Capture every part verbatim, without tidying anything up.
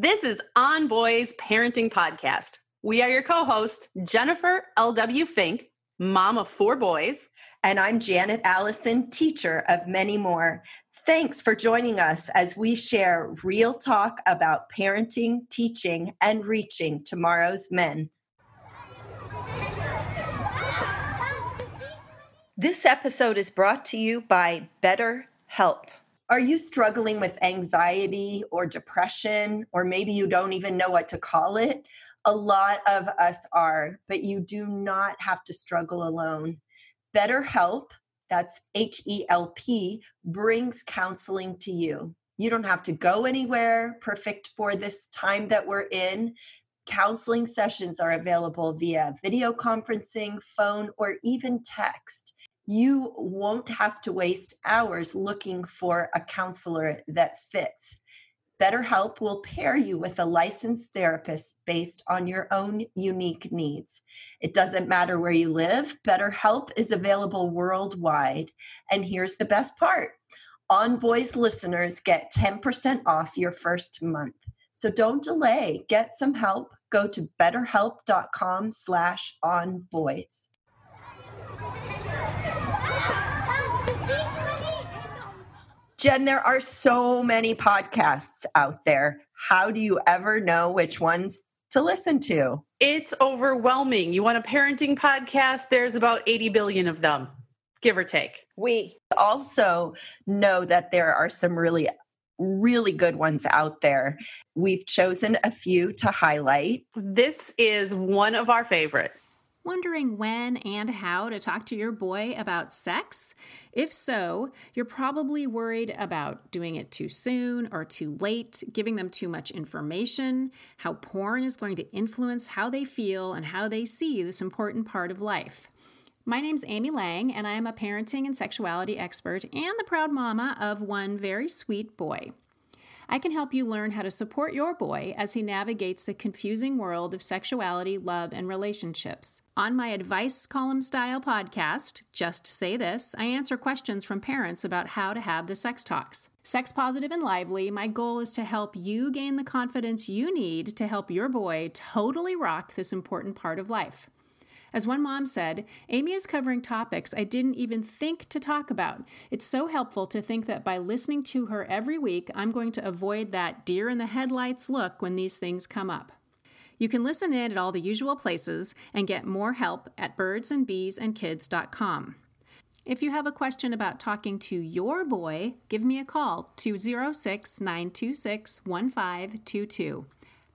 This is On Boys Parenting Podcast. We are your co-hosts, Jennifer L W. Fink, mom of four boys. And I'm Janet Allison, teacher of many more. Thanks for joining us as we share real talk about parenting, teaching, and reaching tomorrow's men. This episode is brought to you by BetterHelp. Are you struggling with anxiety or depression, or maybe you don't even know what to call it? A lot of us are, but you do not have to struggle alone. BetterHelp, that's H E L P, brings counseling to you. You don't have to go anywhere, perfect for this time that we're in. Counseling sessions are available via video conferencing, phone, or even text. You won't have to waste hours looking for a counselor that fits. BetterHelp will pair you with a licensed therapist based on your own unique needs. It doesn't matter where you live, BetterHelp is available worldwide. And here's the best part. On Boys listeners get ten percent off your first month. So don't delay, get some help. Go to betterhelp.com slash onboys. Jen, there are so many podcasts out there. How do you ever know which ones to listen to? It's overwhelming. You want a parenting podcast? There's about eighty billion of them, give or take. We also know that there are some really, really good ones out there. We've chosen a few to highlight. This is one of our favorites. Wondering when and how to talk to your boy about sex? If so, you're probably worried about doing it too soon or too late, giving them too much information, how porn is going to influence how they feel and how they see this important part of life. My name's Amy Lang, and I am a parenting and sexuality expert and the proud mama of one very sweet boy. I can help you learn how to support your boy as he navigates the confusing world of sexuality, love, and relationships. On my advice column style podcast, Just Say This, I answer questions from parents about how to have the sex talks. Sex positive and lively, my goal is to help you gain the confidence you need to help your boy totally rock this important part of life. As one mom said, Amy is covering topics I didn't even think to talk about. It's so helpful to think that by listening to her every week, I'm going to avoid that deer in the headlights look when these things come up. You can listen in at all the usual places and get more help at birds and bees and kids dot com. If you have a question about talking to your boy, give me a call, two oh six, nine two six, one five two two.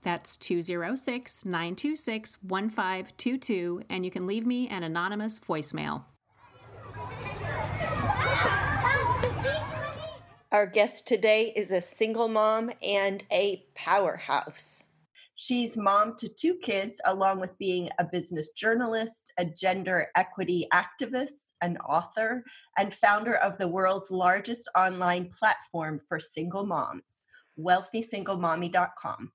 That's two oh six, nine two six, one five two two, and you can leave me an anonymous voicemail. Our guest today is a single mom and a powerhouse. She's mom to two kids, along with being a business journalist, a gender equity activist, an author, and founder of the world's largest online platform for single moms, Wealthy Single Mommy dot com.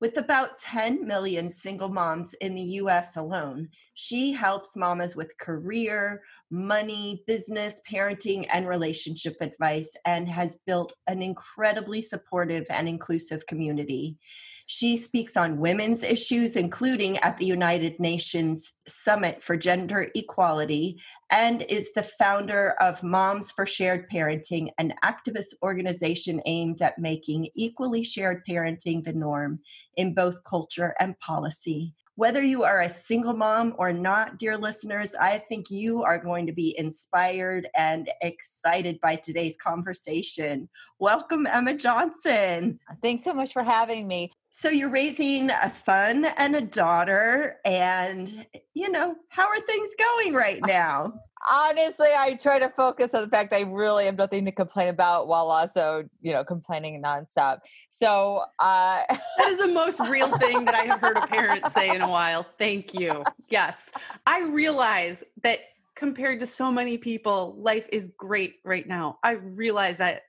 With about ten million single moms in the U S alone, she helps mamas with career, money, business, parenting, and relationship advice, and has built an incredibly supportive and inclusive community. She speaks on women's issues, including at the United Nations Summit for Gender Equality, and is the founder of Moms for Shared Parenting, an activist organization aimed at making equally shared parenting the norm in both culture and policy. Whether you are a single mom or not, dear listeners, I think you are going to be inspired and excited by today's conversation. Welcome, Emma Johnson. Thanks so much for having me. So you're raising a son and a daughter, and, you know, how are things going right now? honestly, I try to focus on the fact that I really have nothing to complain about while also, you know, complaining nonstop. So uh, that is the most real thing that I have heard a parent say in a while. Thank you. Yes. I realize that compared to so many people, life is great right now. I realize that,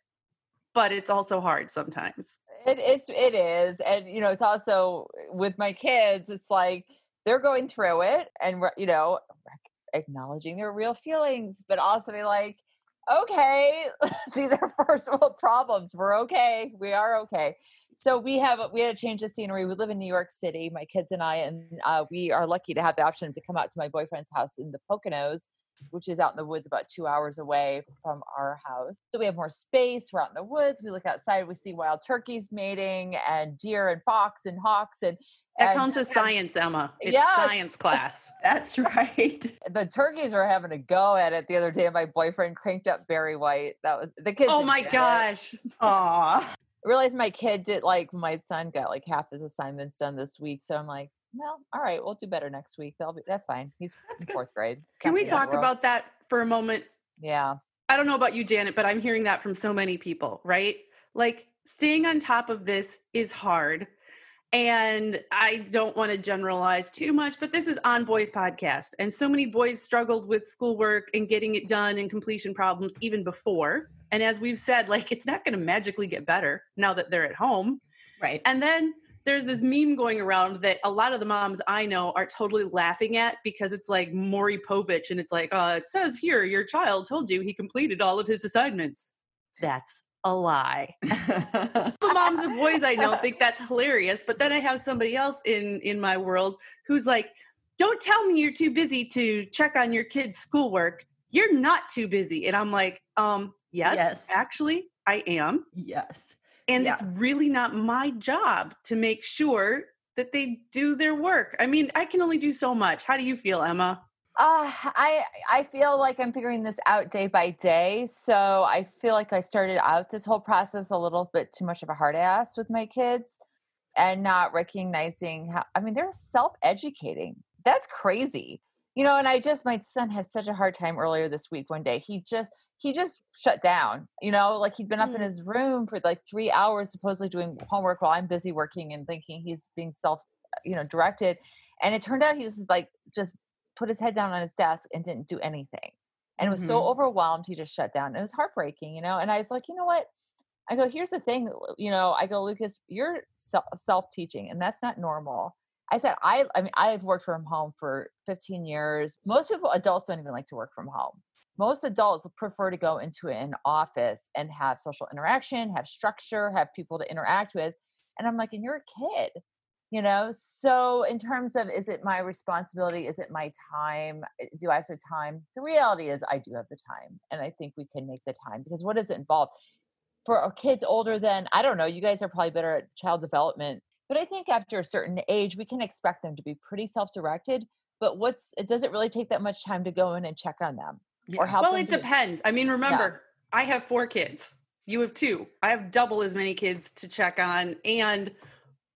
but it's also hard sometimes. It, it's, it is. And, you know, it's also with my kids, it's like, they're going through it and, you know, acknowledging their real feelings, but also be like, okay, these are first world problems. We're okay. We are okay. So we have, we had to change the scenery. We live in New York City, my kids and I, and uh, we are lucky to have the option to come out to my boyfriend's house in the Poconos, which is out in the woods about two hours away from our house. So we have more space. We're out in the woods. We look outside. We see wild turkeys mating and deer and fox and hawks. And that and, counts as science, Emma. It's yes. science class. That's right. The turkeys were having a go at it the other day. My boyfriend cranked up Barry White. That was the kids. Oh my gosh. Aw. I realized my kid did like, my son got like half his assignments done this week. So I'm like, well, all right, we'll do better next week. That'll be, that's fine. He's that's in fourth good. grade. It's Can we talk about that for a moment? Yeah. I don't know about you, Janet, but I'm hearing that from so many people, right? Like staying on top of this is hard. And I don't want to generalize too much, but this is On Boys podcast. And so many boys struggled with schoolwork and getting it done and completion problems even before. And as we've said, like, it's not going to magically get better now that they're at home. Right. And then there's this meme going around that a lot of the moms I know are totally laughing at because it's like Maury Povich. And it's like, uh, it says here, your child told you he completed all of his assignments. That's a lie. The moms of boys I know think that's hilarious. But then I have somebody else in, in my world who's like, don't tell me you're too busy to check on your kid's schoolwork. You're not too busy. And I'm like, um, yes, yes. actually I am. Yes. And yeah. it's really not my job to make sure that they do their work. I mean, I can only do so much. How do you feel, Emma? Uh, I I feel like I'm figuring this out day by day. So I feel like I started out this whole process a little bit too much of a hard ass with my kids and not recognizing how, I mean, they're self-educating. That's crazy. You know, and I just, my son had such a hard time earlier this week one day. He just, he just shut down, you know, like he'd been up mm. in his room for like three hours, supposedly doing homework while I'm busy working and thinking he's being self, you know, directed. And it turned out he was like, just put his head down on his desk and didn't do anything. And mm-hmm. it was so overwhelmed. He just shut down. It was heartbreaking, you know? And I was like, you know what? I go, here's the thing, you know, I go, Lucas, you're self-teaching and that's not normal. I said, I, I mean, I've worked from home for fifteen years. Most people, adults don't even like to work from home. Most adults prefer to go into an office and have social interaction, have structure, have people to interact with. And I'm like, and you're a kid, you know? So in terms of, is it my responsibility? Is it my time? Do I have the time? The reality is I do have the time. And I think we can make the time because what does it involve? For our kids older than, I don't know, you guys are probably better at child development. But I think after a certain age, we can expect them to be pretty self-directed, but what's, it doesn't really take that much time to go in and check on them yeah. or help well, them. Well, it do. depends. I mean, remember, yeah. I have four kids. You have two. I have double as many kids to check on. And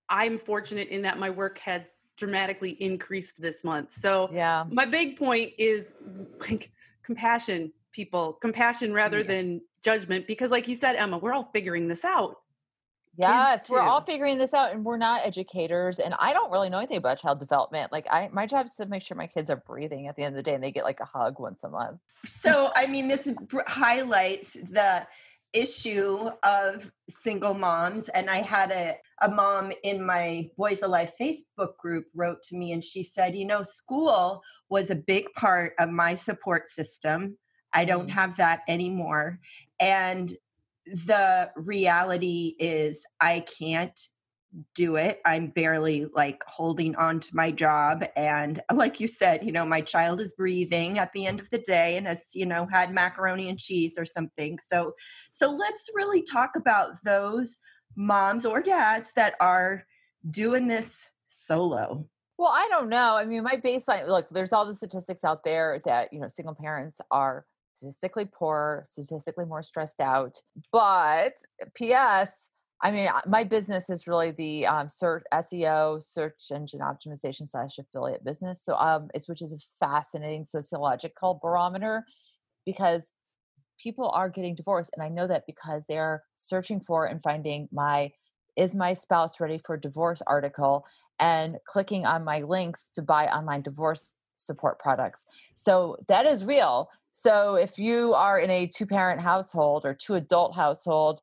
I'm fortunate in that my work has dramatically increased this month. So yeah. my big point is like compassion, people, compassion rather yeah. than judgment. Because like you said, Emma, we're all figuring this out. Yes, we're all figuring this out and we're not educators. And I don't really know anything about child development. Like I, my job is to make sure my kids are breathing at the end of the day and they get like a hug once a month. So, I mean, this highlights the issue of single moms. And I had a, a mom in my Boys Alive Facebook group wrote to me and she said, you know, school was a big part of my support system. I don't have that anymore. And the reality is I can't do it. I'm barely like holding on to my job. And like you said, you know, my child is breathing at the end of the day and has, you know, had macaroni and cheese or something. So, so let's really talk about those moms or dads that are doing this solo. Well, I don't know. I mean, my baseline, look, there's all the statistics out there that, you know, single parents are statistically poor, statistically more stressed out. But P S I mean, my business is really the um, search, S E O, search engine optimization slash affiliate business. So um, it's, which is a fascinating sociological barometer, because people are getting divorced. And I know that because they're searching for and finding my, is my spouse ready for divorce article, and clicking on my links to buy online divorce support products. So that is real. So if you are in a two parent household or two adult household,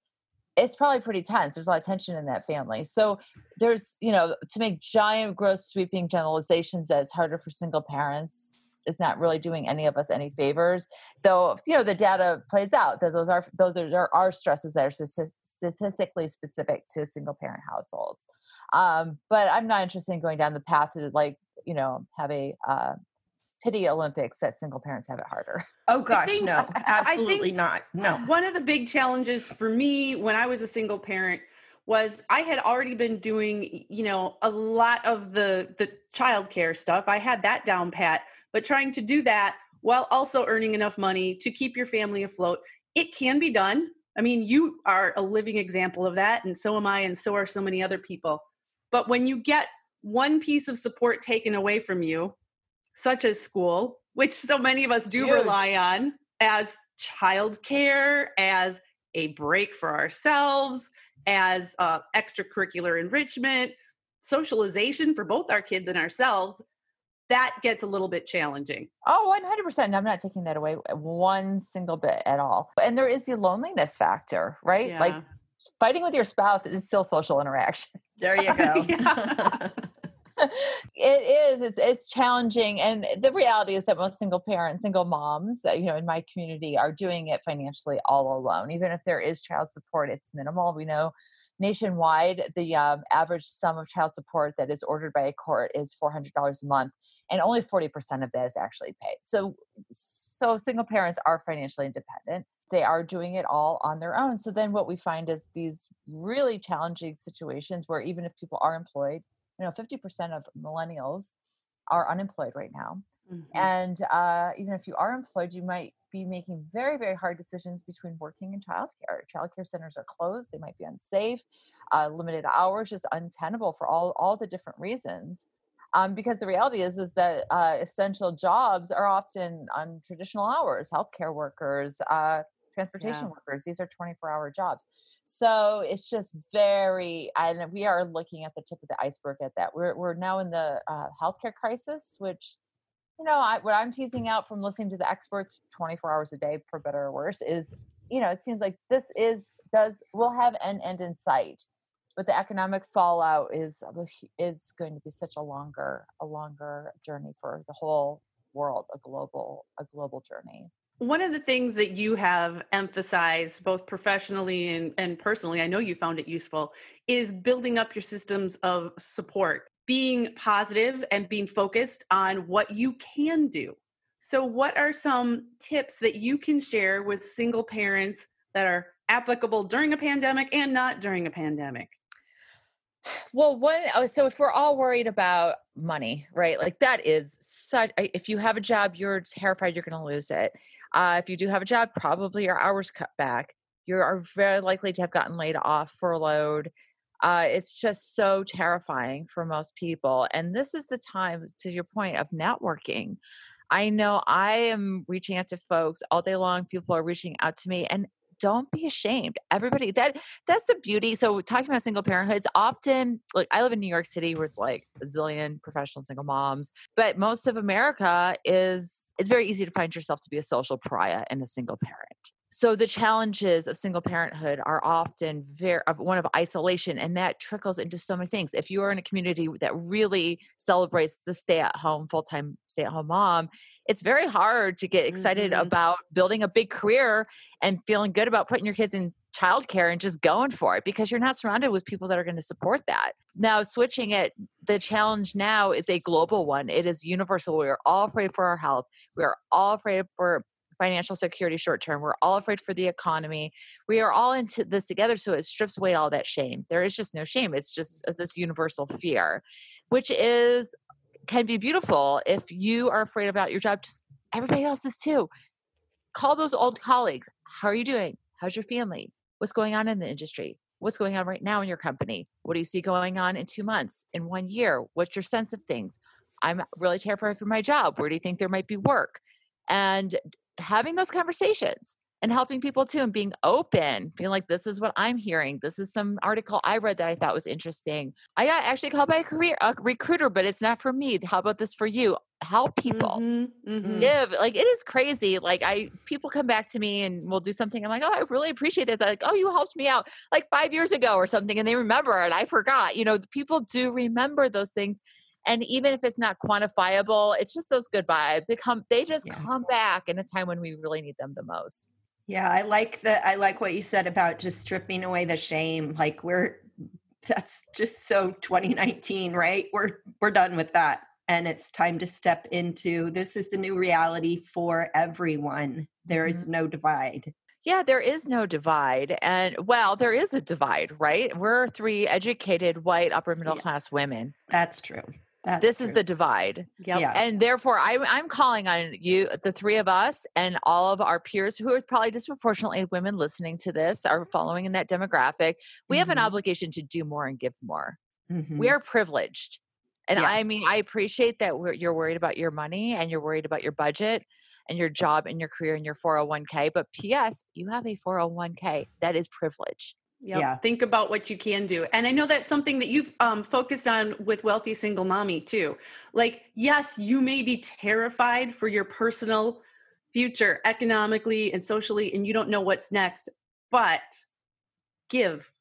it's probably pretty tense. There's a lot of tension in that family. So there's, you know, to make giant, gross, sweeping generalizations that it's harder for single parents is not really doing any of us any favors. Though, you know, the data plays out that those are, those are, there are stresses that are statistically specific to single parent households. Um, but I'm not interested in going down the path to, like, you know, have a, uh, pity Olympics that single parents have it harder. Oh gosh, think, no, absolutely not. No. One of the big challenges for me when I was a single parent was I had already been doing, you know, a lot of the, the childcare stuff. I had that down pat, but trying to do that while also earning enough money to keep your family afloat, it can be done. I mean, you are a living example of that. And so am I. And so are so many other people. But when you get one piece of support taken away from you, such as school, which so many of us do Huge. rely on, as childcare, as a break for ourselves, as uh, extracurricular enrichment, socialization for both our kids and ourselves, that gets a little bit challenging. Oh, one hundred percent. And I'm not taking that away one single bit at all. And there is the loneliness factor, right? Yeah. Like fighting with your spouse is still social interaction. There you go. Yeah. It is. It's it's challenging. And the reality is that most single parents, single moms, you know, in my community are doing it financially all alone. Even if there is child support, it's minimal. We know nationwide, the um, average sum of child support that is ordered by a court is four hundred dollars a month. And only forty percent of that is actually paid. So, so single parents are financially independent. They are doing it all on their own. So then what we find is these really challenging situations where even if people are employed, you know, fifty percent of millennials are unemployed right now. Mm-hmm. And uh, even if you are employed, you might be making very, very hard decisions between working and childcare. Childcare centers are closed. They might be unsafe. Uh, limited hours is untenable for all, all the different reasons. Um, because the reality is, is that uh, essential jobs are often on traditional hours, healthcare workers, uh, transportation yeah. workers. These are twenty-four hour jobs. So it's just very, and we are looking at the tip of the iceberg at that. We're we're now in the uh, healthcare crisis, which, you know, I, what I'm teasing out from listening to the experts twenty-four hours a day, for better or worse, is, you know, it seems like this is, does, we'll have an end in sight, but the economic fallout is, is going to be such a longer, a longer journey for the whole world, a global, a global journey. One of the things that you have emphasized both professionally and, and personally, I know you found it useful, is building up your systems of support, being positive and being focused on what you can do. So what are some tips that you can share with single parents that are applicable during a pandemic and not during a pandemic? Well, one, so if we're all worried about money, right? Like that is such, if you have a job, you're terrified you're going to lose it. Uh, if you do have a job, probably your hours cut back. You are very likely to have gotten laid off, furloughed. Uh, it's just so terrifying for most people. And this is the time, to your point, of networking. I know I am reaching out to folks all day long. People are reaching out to me, and don't be ashamed. Everybody, that that's the beauty. So talking about single parenthood, it's often like, I live in New York City where it's like a zillion professional single moms, but most of America is, it's very easy to find yourself to be a social pariah and a single parent. So the challenges of single parenthood are often very, one of isolation, and that trickles into so many things. If you are in a community that really celebrates the stay-at-home, full-time stay-at-home mom, it's very hard to get excited mm-hmm. about building a big career and feeling good about putting your kids in childcare and just going for it, because you're not surrounded with people that are going to support that. Now, switching it, the challenge now is a global one. It is universal. We are all afraid for our health. We are all afraid for financial security short term. We're all afraid for the economy. We are all into this together. So it strips away all that shame. There is just no shame. It's just this universal fear, which is, can be beautiful. If you are afraid about your job, just everybody else is too. Call those old colleagues. How are you doing? How's your family? What's going on in the industry? what's going on right now in your company? What do you see going on in two months, in one year? What's your sense of things? I'm really terrified for my job. Where do you think there might be work? And having those conversations and helping people too, and being open, being like, this is what I'm hearing. This is some article I read that I thought was interesting. I got actually called by a career a recruiter, but it's not for me. How about this for you? Help people mm-hmm, mm-hmm. live. Like, it is crazy. Like I, people come back to me and we'll do something. I'm like, oh, I really appreciate that. They're like, oh, you helped me out like five years ago or something. And they remember, and I forgot, you know, the people do remember those things. And even if it's not quantifiable, it's just those good vibes. They come, they just yeah. come back in a time when we really need them the most. Yeah. I like that. I like what you said about just stripping away the shame. Like we're, that's just so twenty nineteen, right? We're, we're done with that. And it's time to step into, this is the new reality for everyone. There is mm-hmm. no divide. Yeah, there is no divide. And well, there is a divide, right? We're three educated, white, upper middle yeah. class women. That's true. That's this true. Is the divide. Yep. Yeah. And therefore I, I'm calling on you, the three of us and all of our peers who are probably disproportionately women listening to this are following in that demographic. We mm-hmm. have an obligation to do more and give more. Mm-hmm. We are privileged. And yeah. I mean, I appreciate that we're, you're worried about your money and you're worried about your budget and your job and your career and your four oh one k, but P S you have a four oh one k that is privilege. Yep. Yeah. Think about what you can do. And I know that's something that you've um, focused on with Wealthy Single Mommy too. Like, yes, you may be terrified for your personal future economically and socially, and you don't know what's next, but give,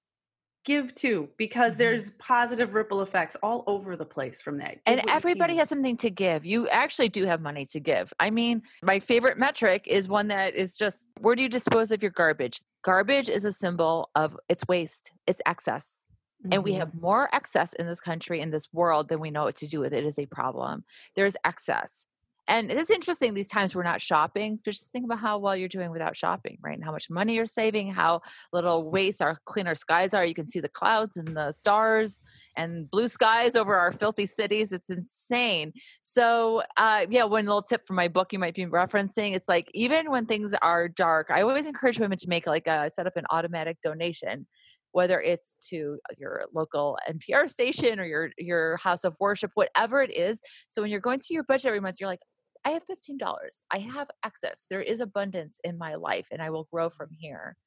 give too, because mm-hmm. there's positive ripple effects all over the place from that. Give and everybody has something to give. You actually do have money to give. I mean, my favorite metric is one that is just, where do you dispose of your garbage? Garbage is a symbol of it's waste, it's excess. Mm-hmm. And we have more excess in this country, in this world, than we know what to do with. It is a problem. There's excess. And it is interesting these times we're not shopping. Just think about how well you're doing without shopping, right? And how much money you're saving, how little waste our cleaner skies are. You can see the clouds and the stars and blue skies over our filthy cities. It's insane. So uh, yeah, one little tip from my book you might be referencing. It's like, even when things are dark, I always encourage women to make like a, set up an automatic donation, whether it's to your local N P R station or your, your house of worship, whatever it is. So when you're going through your budget every month, you're like, I have fifteen dollars. I have access. There is abundance in my life and I will grow from here.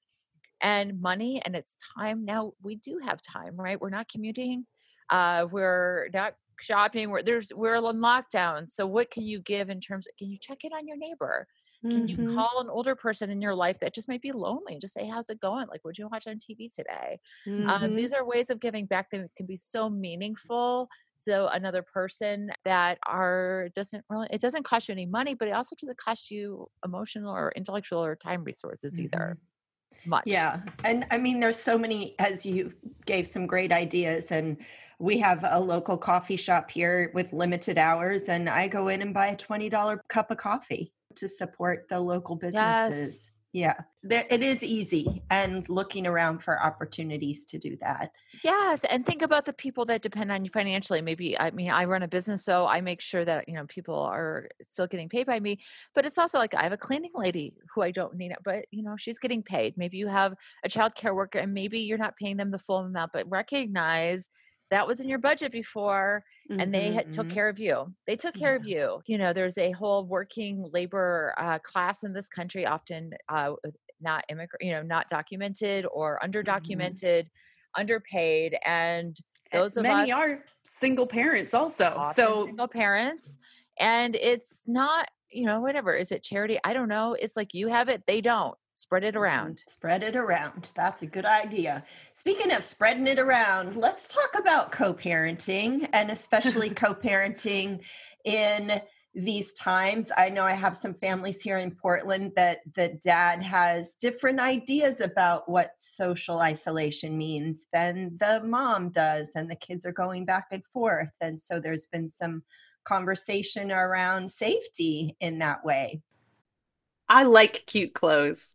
And money, and it's time. Now we do have time, right? We're not commuting. Uh, we're not shopping. We're there's, we're on lockdown. So what can you give in terms of, can you check in on your neighbor? Can mm-hmm. you call an older person in your life that just might be lonely and just say, how's it going? Like, what did you watch on T V today? Mm-hmm. Um, these are ways of giving back that can be so meaningful to another person that are doesn't really, it doesn't cost you any money, but it also doesn't cost you emotional or intellectual or time resources mm-hmm. either much. Yeah. And I mean, there's so many, as you gave some great ideas, and we have a local coffee shop here with limited hours, and I go in and buy a twenty dollars cup of coffee to support the local businesses. Yes. Yeah. It is easy, and looking around for opportunities to do that. Yes. And think about the people that depend on you financially. Maybe, I mean, I run a business, so I make sure that, you know, people are still getting paid by me, but it's also like, I have a cleaning lady who I don't need, but you know, she's getting paid. Maybe you have a childcare worker and maybe you're not paying them the full amount, but recognize that was in your budget before, and mm-hmm, they had, took mm-hmm. care of you. They took care yeah. of you. You know, there's a whole working labor uh, class in this country, often uh, not immigrant, you know, not documented or underdocumented, mm-hmm. underpaid, and those and of many us are single parents also. So single parents, and it's not, you know, whatever. Is it charity? I don't know. It's like you have it, they don't. Spread it around. Spread it around. That's a good idea. Speaking of spreading it around, let's talk about co-parenting, and especially co-parenting in these times. I know I have some families here in Portland that the dad has different ideas about what social isolation means than the mom does, and the kids are going back and forth. And so there's been some conversation around safety in that way. I like cute clothes.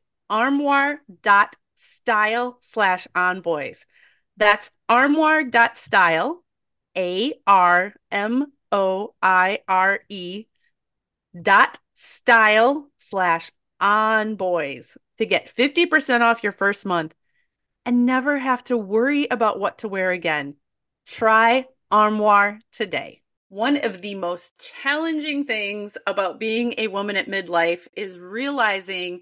armoire.style slash onboys. That's armoire.style, A R M O I R E dot style slash onboys to get fifty percent off your first month and never have to worry about what to wear again. Try Armoire today. One of the most challenging things about being a woman at midlife is realizing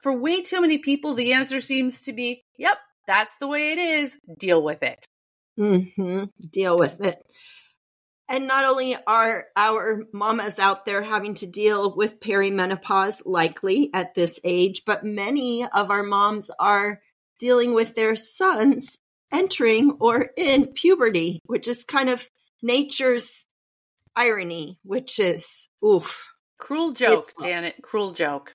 for way too many people, the answer seems to be, yep, that's the way it is, deal with it. Mm-hmm. Deal with it. And not only are our mamas out there having to deal with perimenopause likely at this age, but many of our moms are dealing with their sons entering or in puberty, which is kind of nature's irony, which is, oof. Cruel joke, it's, Janet. Cruel joke.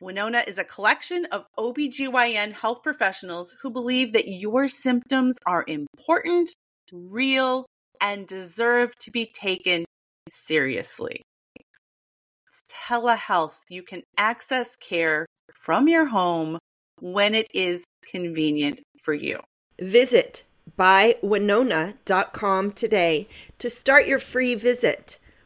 Winona is a collection of O B G Y N health professionals who believe that your symptoms are important, real, and deserve to be taken seriously. It's telehealth. You can access care from your home when it is convenient for you. Visit buy winona dot com today to start your free visit.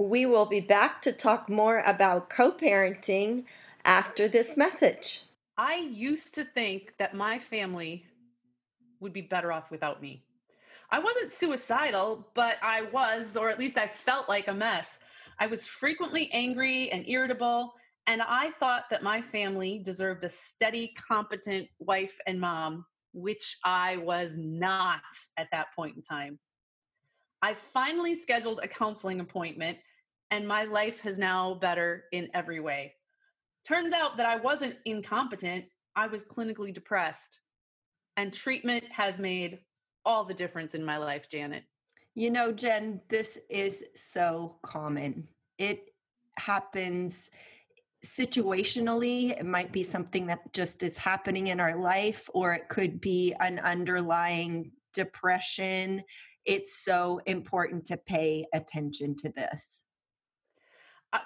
We will be back to talk more about co-parenting after this message. I used to think that my family would be better off without me. I wasn't suicidal, but I was, or at least I felt like a mess. I was frequently angry and irritable, and I thought that my family deserved a steady, competent wife and mom, which I was not at that point in time. I finally scheduled a counseling appointment, and my life is now better in every way. Turns out that I wasn't incompetent. I was clinically depressed, and treatment has made all the difference in my life, Janet. You know, Jen, this is so common. It happens situationally. It might be something that just is happening in our life, or it could be an underlying depression. It's so important to pay attention to this.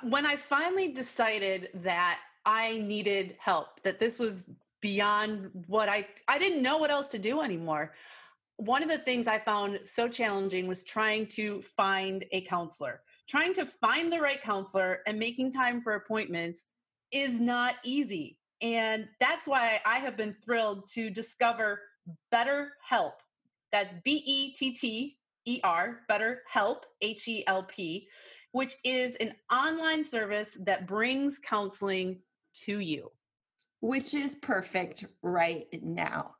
When I finally decided that I needed help, that this was beyond what I, I didn't know what else to do anymore. One of the things I found so challenging was trying to find a counselor. Trying to find the right counselor and making time for appointments is not easy. And that's why I have been thrilled to discover BetterHelp. That's B E T T E R, BetterHelp, H E L P, which is an online service that brings counseling to you. Which is perfect right now.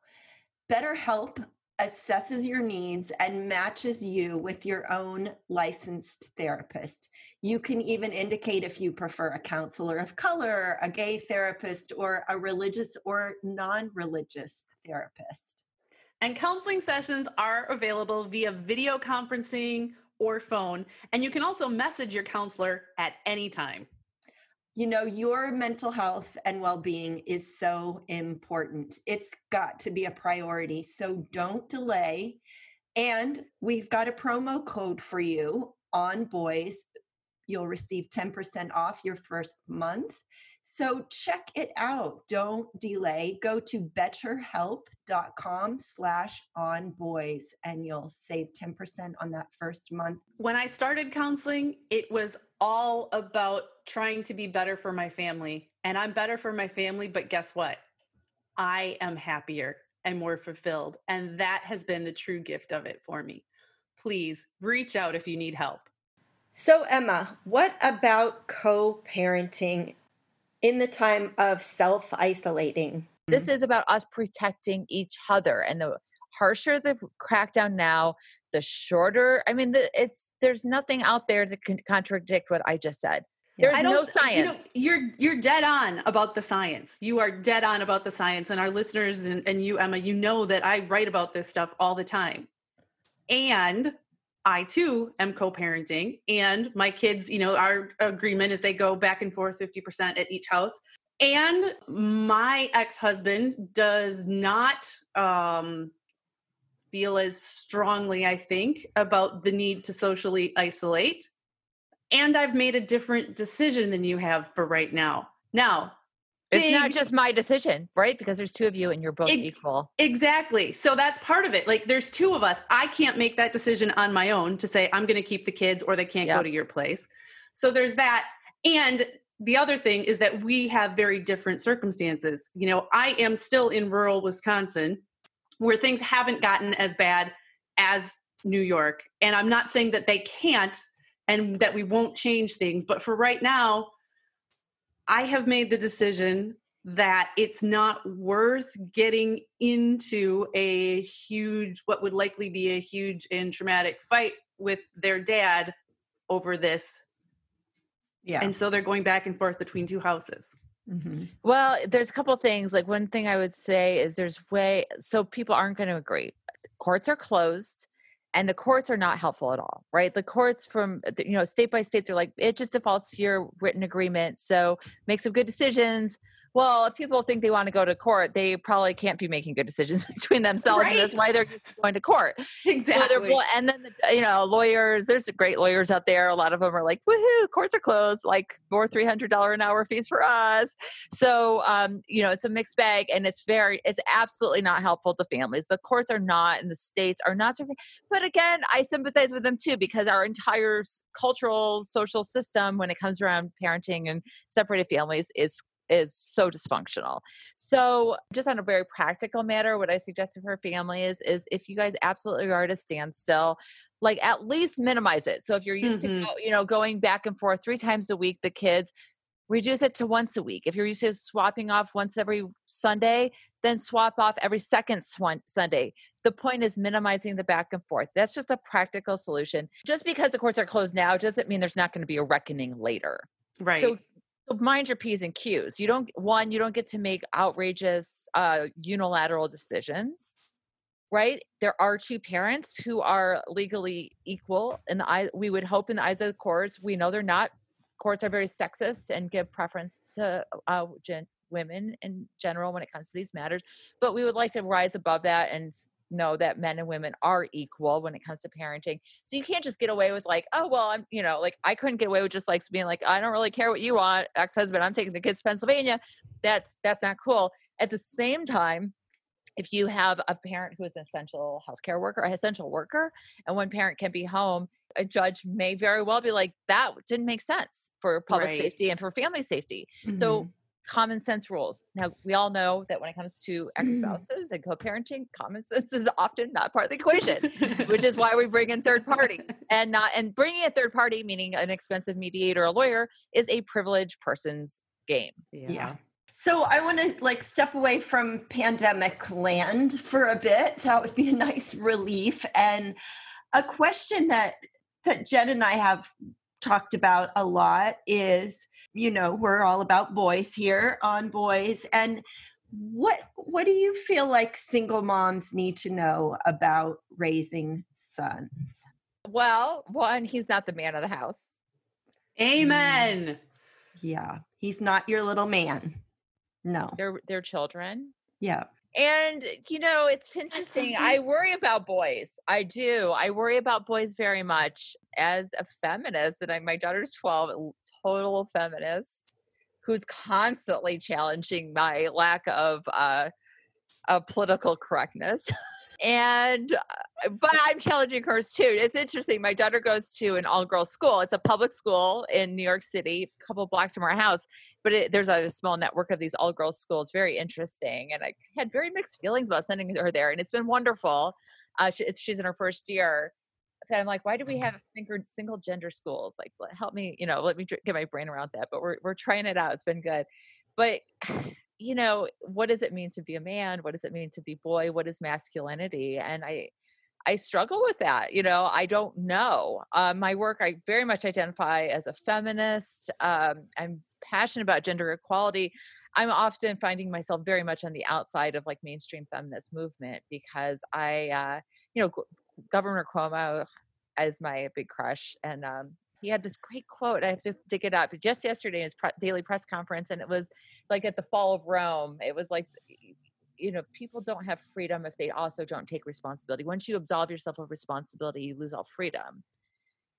BetterHelp assesses your needs and matches you with your own licensed therapist. You can even indicate if you prefer a counselor of color, a gay therapist, or a religious or non-religious therapist. And counseling sessions are available via video conferencing or phone. And you can also message your counselor at any time. You know, your mental health and well-being is so important. It's got to be a priority, so don't delay. And we've got a promo code for you on Boys. You'll receive ten percent off your first month. So check it out. Don't delay. Go to betterhelp.com slash on boys and you'll save ten percent on that first month. When I started counseling, it was all about trying to be better for my family. And I'm better for my family, but guess what? I am happier and more fulfilled. And that has been the true gift of it for me. Please reach out if you need help. So Emma, what about co-parenting in the time of self-isolating? This is about us protecting each other. And the harsher the crackdown now, the shorter, I mean, the, it's there's nothing out there that can contradict what I just said. There's no science. You know, you're you're dead on about the science. You are dead on about the science. And our listeners and, and you, Emma, you know that I write about this stuff all the time. And I too am co-parenting, and my kids, you know, our agreement is they go back and forth fifty percent at each house. And my ex-husband does not um, feel as strongly, I think, about the need to socially isolate. And I've made a different decision than you have for right now. Now, It's big. Not just my decision, right? Because there's two of you and you're both it, equal. Exactly. So that's part of it. Like there's two of us. I can't make that decision on my own to say, I'm going to keep the kids or they can't yep. go to your place. So there's that. And the other thing is that we have very different circumstances. You know, I am still in rural Wisconsin where things haven't gotten as bad as New York. And I'm not saying that they can't and that we won't change things. But for right now, I have made the decision that it's not worth getting into a huge, what would likely be a huge and traumatic fight with their dad over this. Yeah. And so they're going back and forth between two houses. Mm-hmm. Well, there's a couple of things. Like one thing I would say is there's way, so people aren't going to agree. Courts are closed. And the courts are not helpful at all, right? The courts from, you know, state by state, they're like, it just defaults to your written agreement. So make some good decisions. Well, if people think they want to go to court, they probably can't be making good decisions between themselves. Right. And that's why they're going to court. Exactly. So and then, the, you know, lawyers, there's great lawyers out there. A lot of them are like, woohoo, courts are closed, like more three hundred dollars an hour fees for us. So, um, you know, it's a mixed bag and it's very, it's absolutely not helpful to families. The courts are not, and the states are not. But again, I sympathize with them too, because our entire cultural, social system, when it comes around parenting and separated families is is so dysfunctional. So just on a very practical matter, what I suggest to her family is, is if you guys absolutely are at a standstill, like at least minimize it. So if you're used mm-hmm. to, you know, going back and forth three times a week, the kids, reduce it to once a week. If you're used to swapping off once every Sunday, then swap off every second swan- Sunday. The point is minimizing the back and forth. That's just a practical solution. Just because the courts are closed now doesn't mean there's not going to be a reckoning later. Right. So So mind your P's and Q's. You don't, one, you don't get to make outrageous, uh, unilateral decisions, right? There are two parents who are legally equal in the eye, we would hope in the eyes of the courts. We know they're not. Courts are very sexist and give preference to uh, gen- women in general when it comes to these matters, but we would like to rise above that and know that men and women are equal when it comes to parenting. So you can't just get away with like, oh, well, I'm, you know, like I couldn't get away with just like being like, I don't really care what you want, ex-husband, I'm taking the kids to Pennsylvania. That's, that's not cool. At the same time, if you have a parent who is an essential healthcare worker, an essential worker, and one parent can be home, a judge may very well be like, that didn't make sense for public right. safety and for family safety. Mm-hmm. So common sense rules. Now, we all know that when it comes to ex-spouses and co-parenting, common sense is often not part of the equation, which is why we bring in third party and not, and bringing a third party, meaning an expensive mediator or a lawyer, is a privileged person's game. Yeah. yeah. So I want to like step away from pandemic land for a bit. That would be a nice relief. And a question that, that Jen and I have talked about a lot is, you know, we're all about boys here on Boys. And what, what do you feel like single moms need to know about raising sons? Well, one, he's not the man of the house. Amen. Yeah. He's not your little man. No. They're, they're children. Yeah. And, you know, it's interesting. I worry about boys. I do. I worry about boys very much as a feminist. And I, my daughter's twelve, a total feminist, who's constantly challenging my lack of, uh, of political correctness. And, but I'm challenging hers too. It's interesting. My daughter goes to an all-girls school. It's a public school in New York City, a couple blocks from our house. But it, there's a small network of these all-girls schools. Very interesting. And I had very mixed feelings about sending her there. And it's been wonderful. Uh, she, she's in her first year. But I'm like, why do we have single gender schools? Like, help me, you know, let me get my brain around that. But we're we're trying it out. It's been good. But you know, what does it mean to be a man? What does it mean to be boy? What is masculinity? And I, I struggle with that. You know, I don't know. Um, my work, I very much identify as a feminist. Um, I'm passionate about gender equality. I'm often finding myself very much on the outside of like mainstream feminist movement because I, uh, you know, G- Governor Cuomo is my big crush. And, um, he had this great quote. I have to dig it up. Just yesterday in his pre- daily press conference, and it was like at the fall of Rome. It was like, you know, people don't have freedom if they also don't take responsibility. Once you absolve yourself of responsibility, you lose all freedom.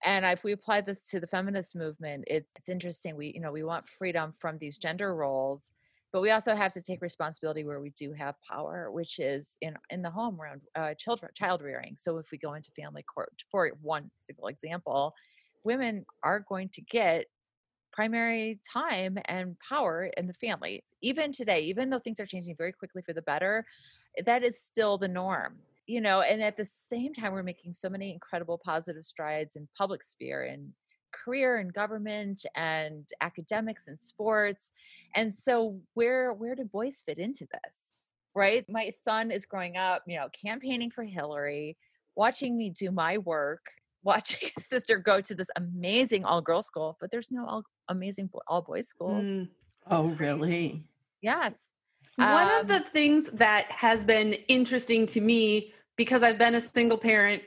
And if we apply this to the feminist movement, it's, it's interesting. We, you know, we want freedom from these gender roles, but we also have to take responsibility where we do have power, which is in in the home around uh, children, child rearing. So if we go into family court, for one single example, women are going to get primary time and power in the family. Even today, even though things are changing very quickly for the better, that is still the norm, you know, and at the same time, we're making so many incredible positive strides in public sphere and career and government and academics and sports. And so where, where do boys fit into this, right? My son is growing up, you know, campaigning for Hillary, watching me do my work, watching his sister go to this amazing all-girls school, but there's no all, amazing bo- all-boys schools. Mm. Oh, really? Yes. One um, of the things that has been interesting to me, because I've been a single parent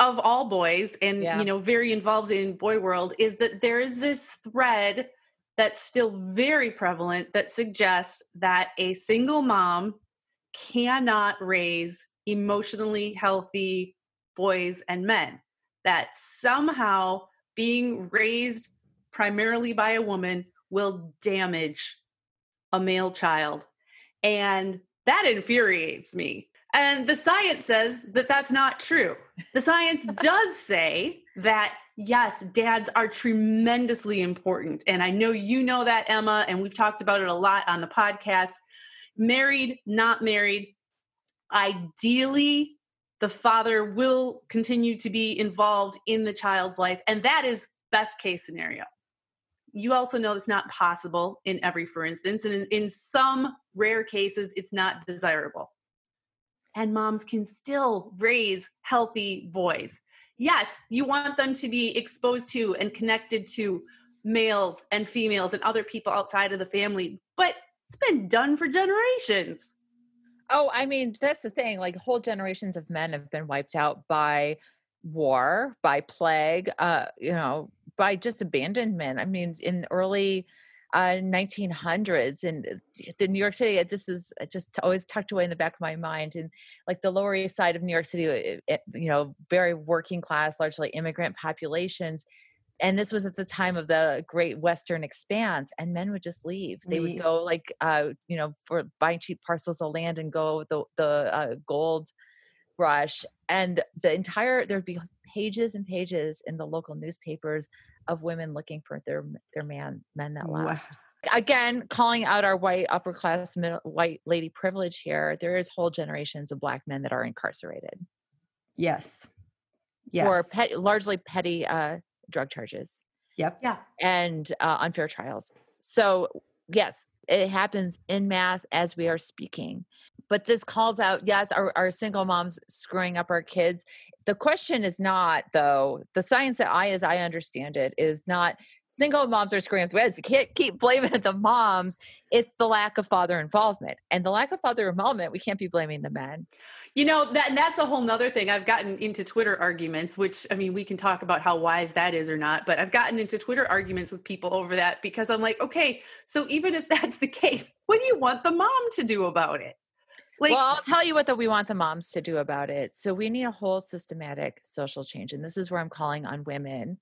of all boys and, yeah. you know, very involved in boy world, is that there is this thread that's still very prevalent that suggests that a single mom cannot raise emotionally healthy boys and men. That somehow being raised primarily by a woman will damage a male child. And that infuriates me. And the science says that that's not true. The science does say that, yes, dads are tremendously important. And I know you know that, Emma, and we've talked about it a lot on the podcast. Married, not married, ideally, the father will continue to be involved in the child's life. And that is best case scenario. You also know that's not possible in every, for instance, and in, in some rare cases, it's not desirable. And moms can still raise healthy boys. Yes, you want them to be exposed to and connected to males and females and other people outside of the family, but it's been done for generations. Oh, I mean, that's the thing. Like whole generations of men have been wiped out by war, by plague, uh, you know, by just abandonment. I mean, in early uh, nineteen hundreds in the New York City, this is just always tucked away in the back of my mind. And like the Lower East Side of New York City, it, it, you know, very working class, largely immigrant populations. And this was at the time of the great Western expanse, and men would just leave. They would go like, uh, you know, for buying cheap parcels of land and go the, the uh, gold rush. And the entire, there'd be pages and pages in the local newspapers of women looking for their, their man, men that left. Again, calling out our white, upper class, middle, white lady privilege here, there is whole generations of Black men that are incarcerated. Yes. Yes. Or pet, largely petty uh, drug charges. Yep. Yeah. And uh, unfair trials. So yes, it happens en masse as we are speaking. But this calls out, yes, our, our single moms screwing up our kids. The question is not, though, the science that I, as I understand it, is not single moms are screwing up the kids. We can't keep blaming the moms. It's the lack of father involvement. And the lack of father involvement, we can't be blaming the men. You know, that that's a whole nother thing. I've gotten into Twitter arguments, which, I mean, we can talk about how wise that is or not, but I've gotten into Twitter arguments with people over that because I'm like, okay, so even if that's the case, what do you want the mom to do about it? Like, well, I'll tell you what that we want the moms to do about it. So we need a whole systematic social change. And this is where I'm calling on women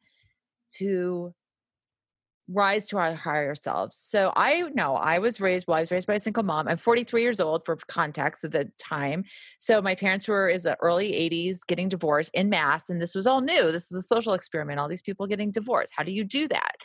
to rise to our higher selves. So I know I was raised, well, I was raised by a single mom. I'm forty-three years old for context at the time. So my parents were in the early eighties getting divorced en masse. And this was all new. This is a social experiment. All these people getting divorced. How do you do that?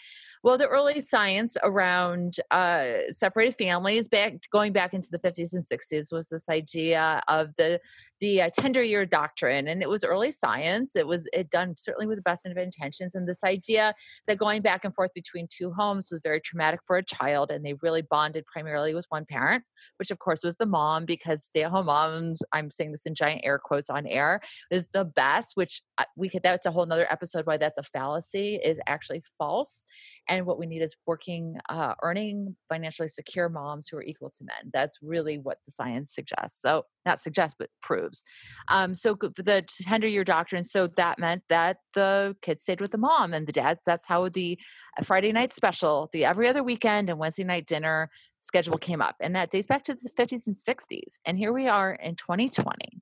Well, the early science around uh, separated families, back going back into the fifties and sixties, was this idea of the the uh, tender year doctrine, and it was early science. It was it done certainly with the best of intentions, and this idea that going back and forth between two homes was very traumatic for a child, and they really bonded primarily with one parent, which of course was the mom, because stay-at-home moms, I'm saying this in giant air quotes on air, is the best. Which we could that's a whole nother episode why that's a fallacy, is actually false. And what we need is working, uh, earning financially secure moms who are equal to men. That's really what the science suggests. So not suggests, but proves. Um, so the tender year doctrine. So that meant that the kids stayed with the mom and the dad. That's how the Friday night special, the every other weekend and Wednesday night dinner schedule came up. And that dates back to the fifties and sixties. And here we are in twenty twenty.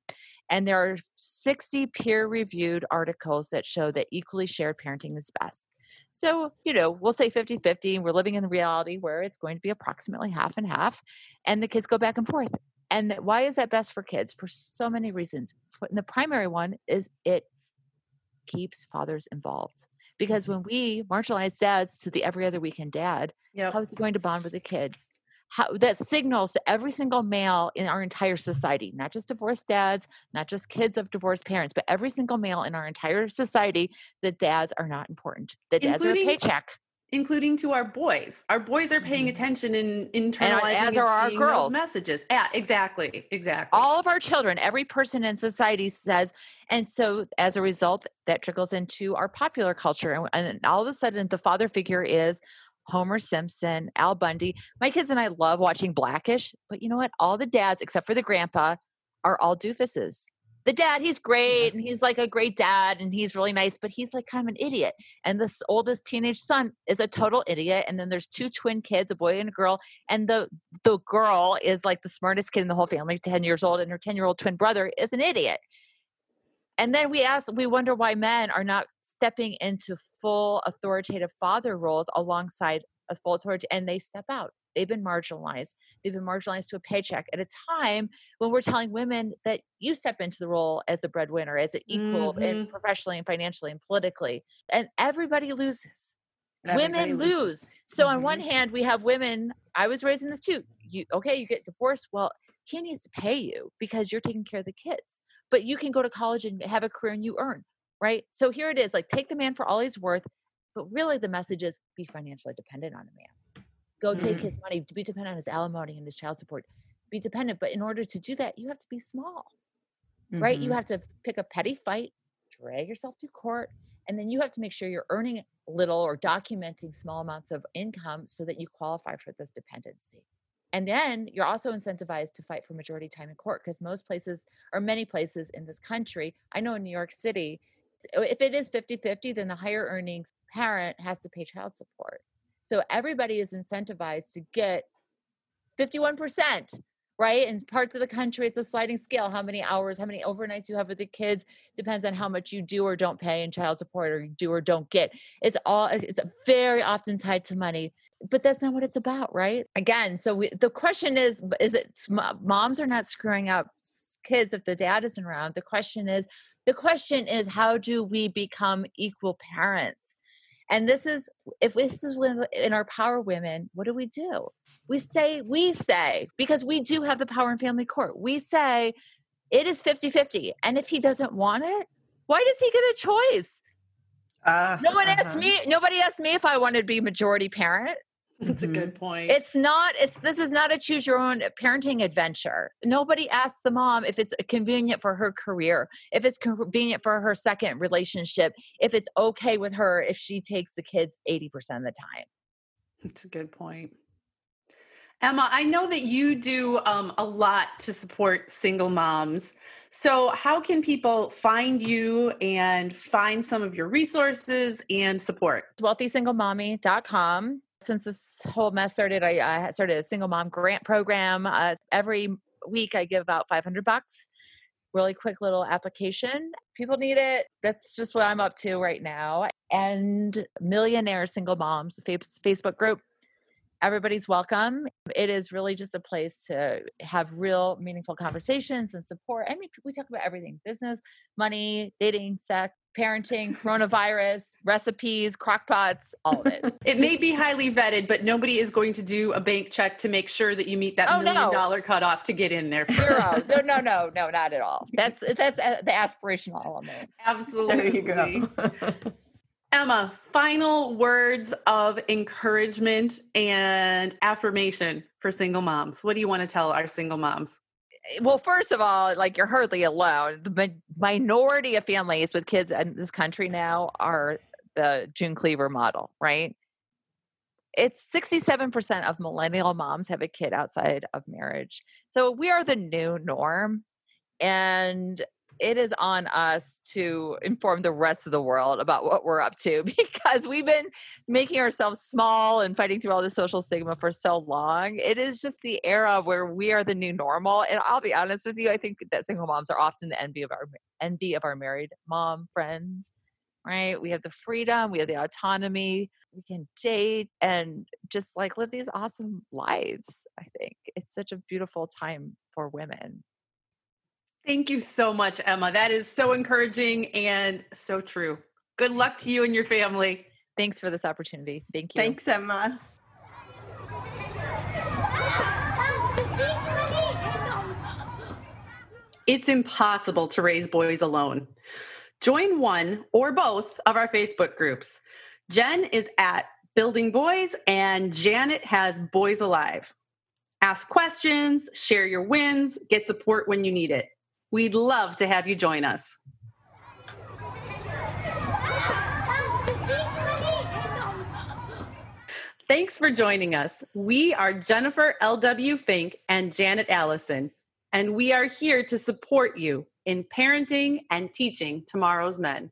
And there are sixty peer-reviewed articles that show that equally shared parenting is best. So, you know, we'll say fifty-fifty, and we're living in the reality where it's going to be approximately half and half, and the kids go back and forth. And why is that best for kids? For so many reasons. And the primary one is it keeps fathers involved. Because when we marginalize dads to the every other weekend dad, yep. How is he going to bond with the kids? How, that signals to every single male in our entire society, not just divorced dads, not just kids of divorced parents, but every single male in our entire society, that dads are not important. That dads are a paycheck. Including to our boys. Our boys are paying attention and internalizing and as are our girls. Messages. Yeah, exactly. Exactly. All of our children, every person in society says, and so as a result, that trickles into our popular culture. And, and all of a sudden the father figure is Homer Simpson, Al Bundy. My kids and I love watching Blackish, but you know what? All the dads, except for the grandpa, are all doofuses. The dad, he's great, and he's like a great dad, and he's really nice, but he's like kind of an idiot. And this oldest teenage son is a total idiot. And then there's two twin kids, a boy and a girl. And the the girl is like the smartest kid in the whole family, ten years old, and her ten-year-old twin brother is an idiot. And then we ask, we wonder why men are not stepping into full authoritative father roles alongside a full authority, and they step out. They've been marginalized. They've been marginalized to a paycheck at a time when we're telling women that you step into the role as the breadwinner, as an equal, mm-hmm. and professionally and financially and politically. And everybody loses. Everybody women loses. lose. So mm-hmm. on one hand, we have women, I was raised in this too. You, okay, you get divorced. Well, he needs to pay you because you're taking care of the kids. But you can go to college and have a career and you earn, right? So here it is, like take the man for all he's worth, but really the message is be financially dependent on a man. Go mm-hmm. take his money, be dependent on his alimony and his child support, be dependent. But in order to do that, you have to be small, mm-hmm. right? You have to pick a petty fight, drag yourself to court, and then you have to make sure you're earning little or documenting small amounts of income so that you qualify for this dependency. And then you're also incentivized to fight for majority time in court because most places or many places in this country, I know in New York City, if it is fifty-fifty, then the higher earning parent has to pay child support. So everybody is incentivized to get fifty-one percent, right? In parts of the country, it's a sliding scale. How many hours, how many overnights you have with the kids depends on how much you do or don't pay in child support or do or don't get. It's all, it's very often tied to money. But that's not what it's about, right? Again, so we, the question is, is it moms are not screwing up kids if the dad isn't around? The question is, the question is, how do we become equal parents? And this is, if this is in our power women, what do we do? We say, we say, because we do have the power in family court. We say it is fifty-fifty. And if he doesn't want it, why does he get a choice? Uh, no one uh-huh. asked me, nobody asked me if I wanted to be majority parent. That's mm-hmm. a good point. It's not, it's, this is not a choose your own parenting adventure. Nobody asks the mom if it's convenient for her career, if it's convenient for her second relationship, if it's okay with her, if she takes the kids eighty percent of the time. That's a good point. Emma, I know that you do um, a lot to support single moms. So how can people find you and find some of your resources and support? Wealthy Single Mommy dot com. Since this whole mess started, I, I started a single mom grant program. Uh, every week I give out five hundred bucks, really quick little application. People need it. That's just what I'm up to right now. And Millionaire Single Moms, Facebook group. Everybody's welcome. It is really just a place to have real meaningful conversations and support. I mean, we talk about everything, business, money, dating, sex, parenting, coronavirus, recipes, crockpots, all of it. It may be highly vetted, but nobody is going to do a bank check to make sure that you meet that oh, million no. dollar cutoff to get in there. First. Zero. No, no, no, no, not at all. That's, that's the aspirational element. Absolutely. There you go. Emma, final words of encouragement and affirmation for single moms. What do you want to tell our single moms? Well, first of all, like, you're hardly alone. The mi- minority of families with kids in this country now are the June Cleaver model, right? It's sixty-seven percent of millennial moms have a kid outside of marriage. So we are the new norm. And it is on us to inform the rest of the world about what we're up to, because we've been making ourselves small and fighting through all the social stigma for so long. It is just the era where we are the new normal. And I'll be honest with you, I think that single moms are often the envy of our envy of our married mom friends, right? We have the freedom, we have the autonomy, we can date and just like live these awesome lives. I think it's such a beautiful time for women. Thank you so much, Emma. That is so encouraging and so true. Good luck to you and your family. Thanks for this opportunity. Thank you. Thanks, Emma. It's impossible to raise boys alone. Join one or both of our Facebook groups. Jen is at Building Boys and Janet has Boys Alive. Ask questions, share your wins, get support when you need it. We'd love to have you join us. Thanks for joining us. We are Jennifer L W. Fink and Janet Allison, and we are here to support you in parenting and teaching tomorrow's men.